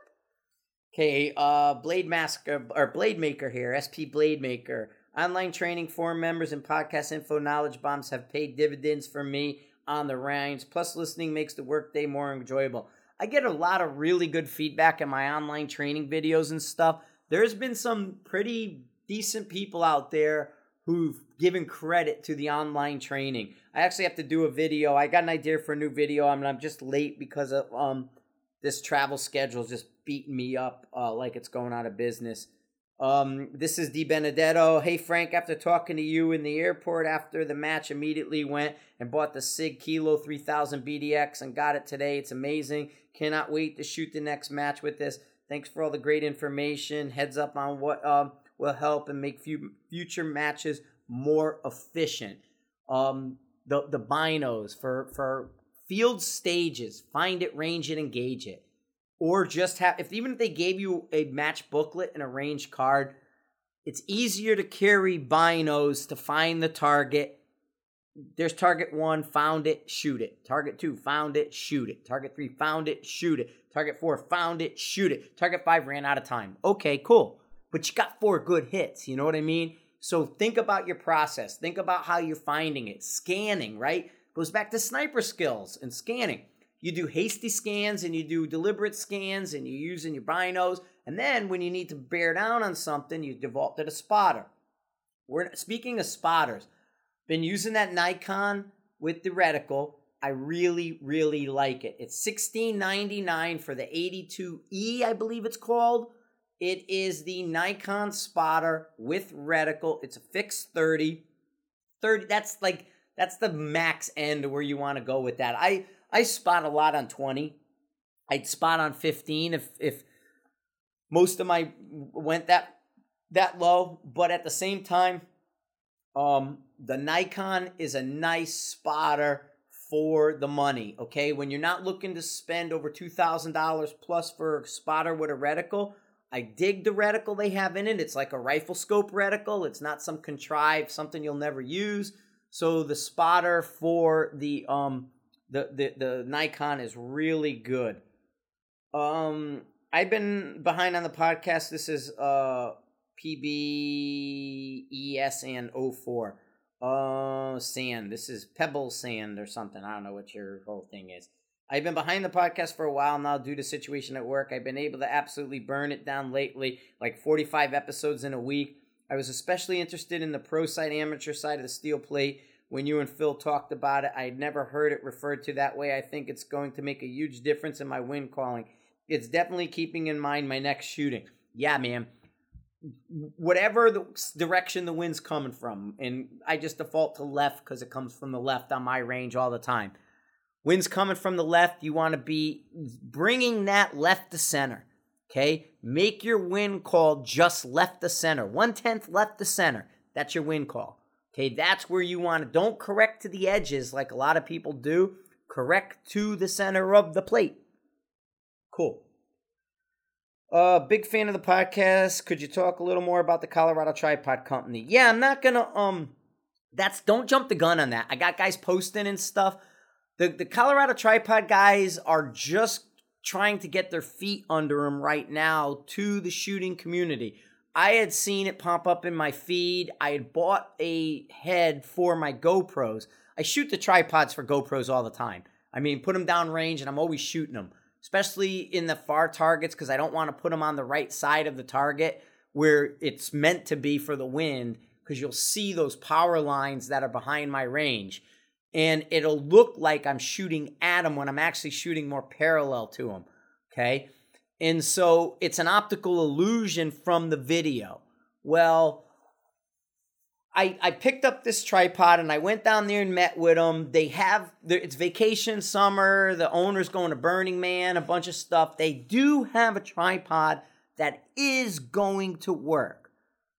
Okay, uh, Blade Masker or Blade Maker here. S P Blade Maker. Online training, forum members, and podcast info knowledge bombs have paid dividends for me on the rounds. Plus, listening makes the workday more enjoyable. I get a lot of really good feedback in my online training videos and stuff. There's been some pretty decent people out there who've given credit to the online training. I actually have to do a video. I got an idea for a new video. I mean, I'm just late because of um this travel schedule just beating me up uh, like it's going out of business. Um, this is Di Benedetto. Hey, Frank, after talking to you in the airport after the match, immediately went and bought the SIG Kilo three thousand B D X and got it today. It's amazing. Cannot wait to shoot the next match with this. Thanks for all the great information. Heads up on what um, will help and make few, future matches more efficient. Um, the, the binos for, for field stages, find it, range it, engage it. Or just have, if even if they gave you a match booklet and a range card, it's easier to carry binos to find the target. There's target one, found it, shoot it. Target two, found it, shoot it. Target three, found it, shoot it. Target four, found it, shoot it. Target five ran out of time. Okay, cool. But you got four good hits, you know what I mean? So think about your process. Think about how you're finding it. Scanning, right? Goes back to sniper skills and scanning. You do hasty scans and you do deliberate scans and you're using your binos. And then when you need to bear down on something, you default to the spotter. We're speaking of spotters. Been using that Nikon with the reticle. I really, really like it. It's sixteen ninety-nine for the eighty-two E, I believe it's called. It is the Nikon spotter with reticle. It's a fixed thirty. thirty, that's like, that's the max end where you want to go with that. I... I spot a lot on twenty. I'd spot on fifteen if if most of my went that that low. But at the same time, um, the Nikon is a nice spotter for the money, okay? When you're not looking to spend over two thousand dollars plus for a spotter with a reticle, I dig the reticle they have in it. It's like a rifle scope reticle. It's not some contrived, something you'll never use. So the spotter for the... um. The, the the Nikon is really good. Um, I've been behind on the podcast. This is uh P B E S N oh four. Uh, sand. This is Pebble Sand or something. I don't know what your whole thing is. I've been behind the podcast for a while now due to situation at work. I've been able to absolutely burn it down lately, like forty-five episodes in a week. I was especially interested in the pro side, amateur side of the steel plate. When you and Phil talked about it, I had never heard it referred to that way. I think it's going to make a huge difference in my win calling. It's definitely keeping in mind my next shooting. Yeah, man. Whatever the direction the wind's coming from, and I just default to left because it comes from the left on my range all the time. Wind's coming from the left. You want to be bringing that left to center, okay? Make your win call just left to center. One-tenth left to center. That's your win call. Okay, that's where you want to. Don't correct to the edges like a lot of people do. Correct to the center of the plate. Cool. Uh, big fan of the podcast. Could you talk a little more about the Colorado Tripod Company? Yeah, I'm not gonna. Um, that's don't jump the gun on that. I got guys posting and stuff. The the Colorado Tripod guys are just trying to get their feet under them right now to the shooting community. I had seen it pop up in my feed. I had bought a head for my GoPros. I shoot the tripods for GoPros all the time. I mean, put them down range, and I'm always shooting them, especially in the far targets because I don't want to put them on the right side of the target where it's meant to be for the wind because you'll see those power lines that are behind my range, and it'll look like I'm shooting at them when I'm actually shooting more parallel to them, okay? And so it's an optical illusion from the video. Well, I, I picked up this tripod and I went down there and met with them. They have, it's vacation, summer, the owner's going to Burning Man, a bunch of stuff. They do have a tripod that is going to work.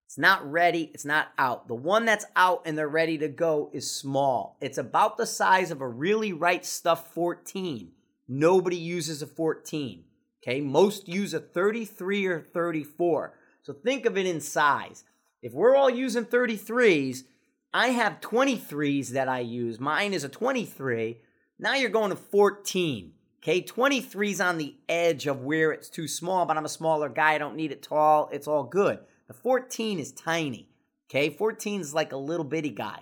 It's not ready, it's not out. The one that's out and they're ready to go is small. It's about the size of a Really Right Stuff fourteen. Nobody uses a fourteen, okay? Most use a thirty-three or thirty-four. So think of it in size. If we're all using thirty-threes, I have twenty-threes that I use. Mine is a twenty-three. Now you're going to fourteen. Okay, twenty-three's on the edge of where it's too small, but I'm a smaller guy. I don't need it tall. It's all good. The fourteen is tiny. Okay, fourteen is like a little bitty guy.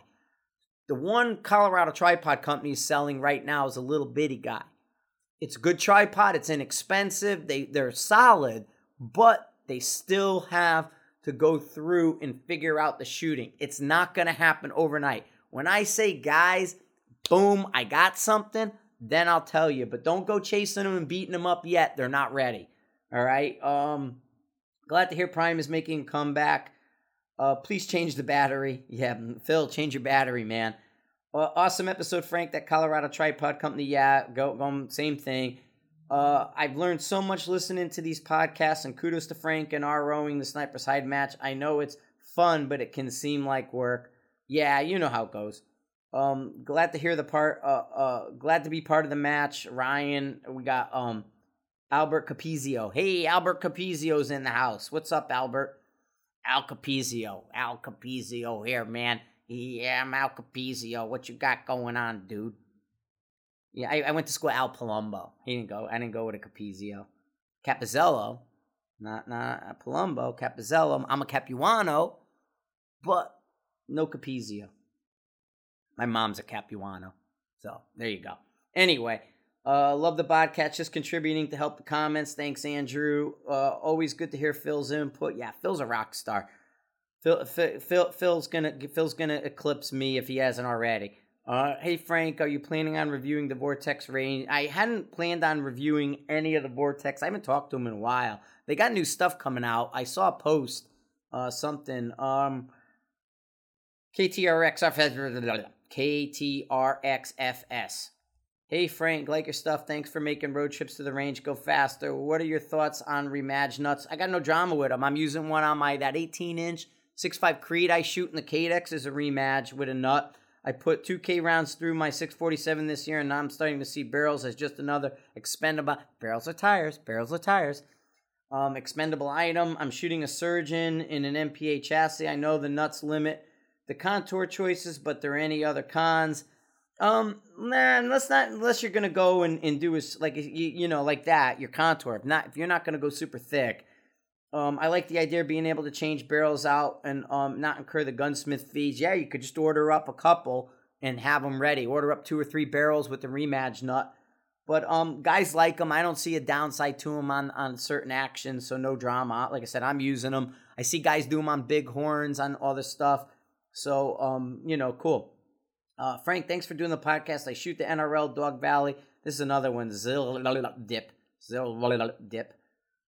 The one Colorado Tripod Company is selling right now is a little bitty guy. It's a good tripod. It's inexpensive. They, they're solid, but they still have to go through and figure out the shooting. It's not going to happen overnight. When I say, guys, boom, I got something, then I'll tell you. But don't go chasing them and beating them up yet. They're not ready. All right? Um, glad to hear Prime is making a comeback. Uh, please change the battery. Yeah, Phil, change your battery, man. Uh, awesome episode, Frank, that Colorado Tripod Company. Yeah, go, go same thing. Uh, I've learned so much listening to these podcasts, and kudos to Frank and R O-ing the Sniper's Hide match. I know it's fun, but it can seem like work. Yeah, you know how it goes. Um, glad to hear the part. Uh, uh, glad to be part of the match, Ryan. We got um, Albert Capizio. Hey, Albert Capizio's in the house. What's up, Albert? Al Capizio, Al Capizio here, man. Yeah, I'm Al Capizio. What you got going on, dude? Yeah, I, I went to school at Al Palumbo. He didn't go. I didn't go with a Capizio. Capizzello. Not, not a Palumbo. Capizzello. I'm a Capuano, but no Capizio. My mom's a Capuano. So, there you go. Anyway, uh, love the podcast. Just contributing to help the comments. Thanks, Andrew. Uh, always good to hear Phil's input. Yeah, Phil's a rock star. Phil, Phil, Phil Phil's gonna, Phil's gonna eclipse me if he hasn't already. Uh, hey, Frank, are you planning on reviewing the Vortex range? I hadn't planned on reviewing any of the Vortex. I haven't talked to them in a while. They got new stuff coming out. I saw a post, uh, something. Um, K T R X F S. Hey, Frank, like your stuff. Thanks for making road trips to the range go faster. What are your thoughts on Remag Nuts? I got no drama with them. I'm using one on my, that eighteen-inch six point five Creed I shoot, and the K D X is a Remag with a nut. I put two K rounds through my six forty-seven this year, and now I'm starting to see barrels as just another expendable. Barrels are tires. Barrels are tires. Um, expendable item. I'm shooting a surgeon in an M P A chassis. I know the nuts limit the contour choices, but there are any other cons? Um, nah, unless not unless you're gonna go and, and do is like you, you know like that your contour. If not, if you're not gonna go super thick. Um, I like the idea of being able to change barrels out and um, not incur the gunsmith fees. Yeah, you could just order up a couple and have them ready. Order up two or three barrels with the Remag nut. But um, guys like them. I don't see a downside to them on, on certain actions, so no drama. Like I said, I'm using them. I see guys do them on big horns, on all this stuff. So, um, you know, cool. Uh, Frank, thanks for doing the podcast. I shoot the N R L Dog Valley. This is another one. Zill dip. Zill dip.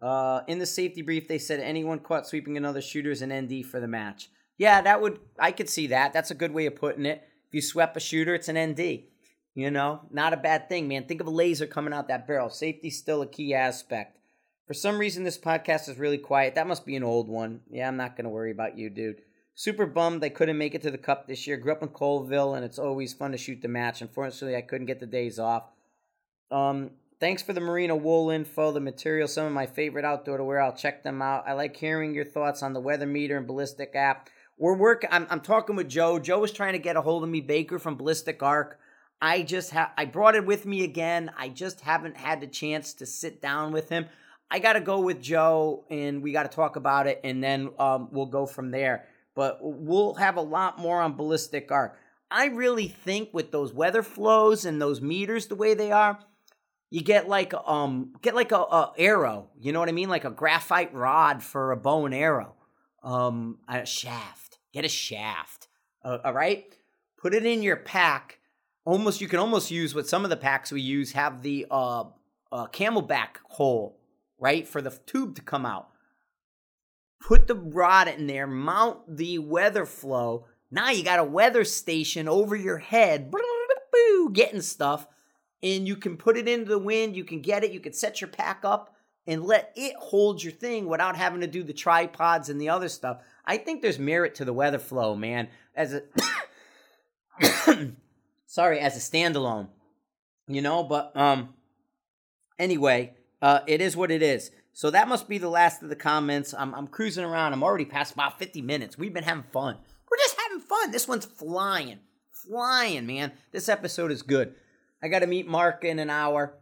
Uh, in the safety brief, they said anyone caught sweeping another shooter is an N D for the match. Yeah, that would, I could see that. That's a good way of putting it. If you swept a shooter, it's an N D. You know, not a bad thing, man. Think of a laser coming out that barrel. Safety's still a key aspect. For some reason, this podcast is really quiet. That must be an old one. Yeah, I'm not going to worry about you, dude. Super bummed I couldn't make it to the Cup this year. Grew up in Colville, and it's always fun to shoot the match. Unfortunately, I couldn't get the days off. Um... Thanks for the merino wool info, the material, some of my favorite outdoor to wear. I'll check them out. I like hearing your thoughts on the weather meter and ballistic app. We're working. I'm, I'm talking with Joe. Joe was trying to get a hold of me, Baker from Ballistic Arc. I just ha- I brought it with me again. I just haven't had the chance to sit down with him. I got to go with Joe, and we got to talk about it, and then um, we'll go from there. But we'll have a lot more on Ballistic Arc. I really think with those weather flows and those meters the way they are, you get like um get like a, a arrow, you know what I mean, like a graphite rod for a bow and arrow, um a shaft. Get a shaft, uh, all right. Put it in your pack. Almost you can almost use what some of the packs we use have the uh, uh camelback hole, right, for the tube to come out. Put the rod in there. Mount the weather flow Now you got a weather station over your head getting stuff, and you can put it into the wind, you can get it, you can set your pack up and let it hold your thing without having to do the tripods and the other stuff. I think there's merit to the weather flow, man. As a sorry, as a standalone, you know, but um anyway, uh it is what it is. So that must be the last of the comments. I'm I'm cruising around. I'm already past about fifty minutes. We've been having fun. We're just having fun. This one's flying. Flying, man. This episode is good. I got to meet Mark in an hour.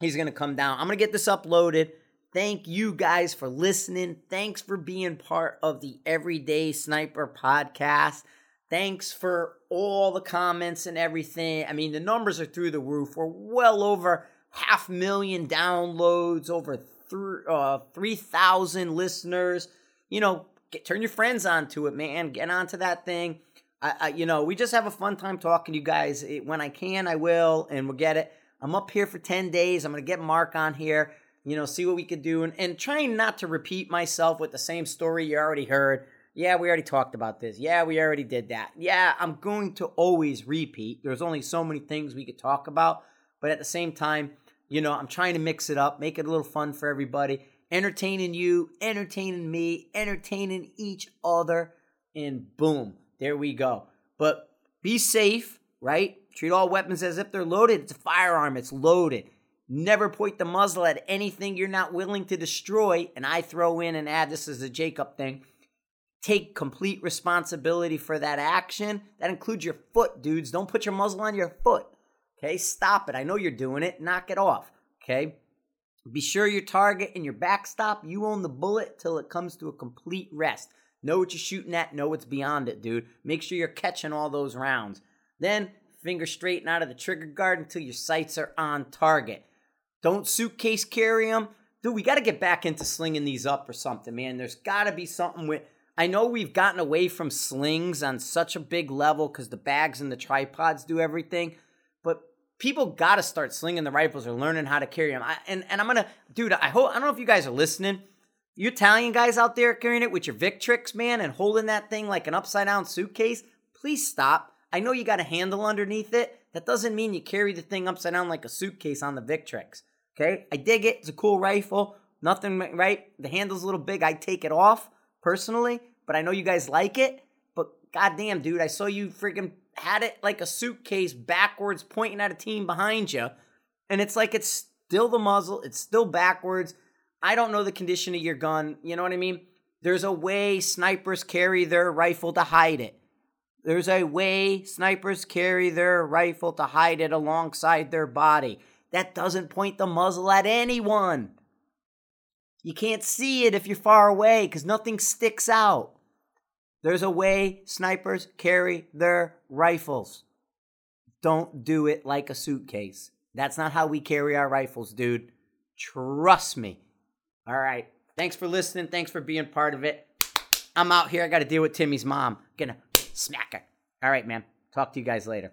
He's going to come down. I'm going to get this uploaded. Thank you guys for listening. Thanks for being part of the Everyday Sniper podcast. Thanks for all the comments and everything. I mean, the numbers are through the roof. We're well over half million downloads, over th- uh, three thousand listeners. You know, get, turn your friends onto it, man. Get onto that thing. I, I, you know, we just have a fun time talking to you guys. It, when I can, I will, and we'll get it. I'm up here for ten days. I'm going to get Mark on here, you know, see what we could do. And, and trying not to repeat myself with the same story you already heard. Yeah, we already talked about this. Yeah, we already did that. Yeah, I'm going to always repeat. There's only so many things we could talk about. But at the same time, you know, I'm trying to mix it up, make it a little fun for everybody. Entertaining you, entertaining me, entertaining each other. And boom. There we go. But be safe, right? Treat all weapons as if they're loaded. It's a firearm. It's loaded. Never point the muzzle at anything you're not willing to destroy. And I throw in and add, this is the Jacob thing. Take complete responsibility for that action. That includes your foot, dudes. Don't put your muzzle on your foot. Okay? Stop it. I know you're doing it. Knock it off. Okay? Be sure your target and your backstop, you own the bullet till it comes to a complete rest. Know what you're shooting at. Know what's beyond it, dude. Make sure you're catching all those rounds. Then, finger straighten out of the trigger guard until your sights are on target. Don't suitcase carry them. Dude, we got to get back into slinging these up or something, man. There's got to be something with... I know we've gotten away from slings on such a big level because the bags and the tripods do everything, but people got to start slinging the rifles or learning how to carry them. I, and, and I'm going to... Dude, I hope I don't know if you guys are listening... You Italian guys out there carrying it with your Victrix, man, and holding that thing like an upside-down suitcase, please stop. I know you got a handle underneath it. That doesn't mean you carry the thing upside down like a suitcase on the Victrix, okay? I dig it. It's a cool rifle. Nothing, right? The handle's a little big. I take it off, personally, but I know you guys like it. But goddamn, dude, I saw you freaking had it like a suitcase backwards pointing at a team behind you, and it's like it's still the muzzle. It's still backwards. I don't know the condition of your gun. You know what I mean? There's a way snipers carry their rifle to hide it. There's a way snipers carry their rifle to hide it alongside their body. That doesn't point the muzzle at anyone. You can't see it if you're far away because nothing sticks out. There's a way snipers carry their rifles. Don't do it like a suitcase. That's not how we carry our rifles, dude. Trust me. All right. Thanks for listening. Thanks for being part of it. I'm out here. I got to deal with Timmy's mom. Gonna smack her. All right, man. Talk to you guys later.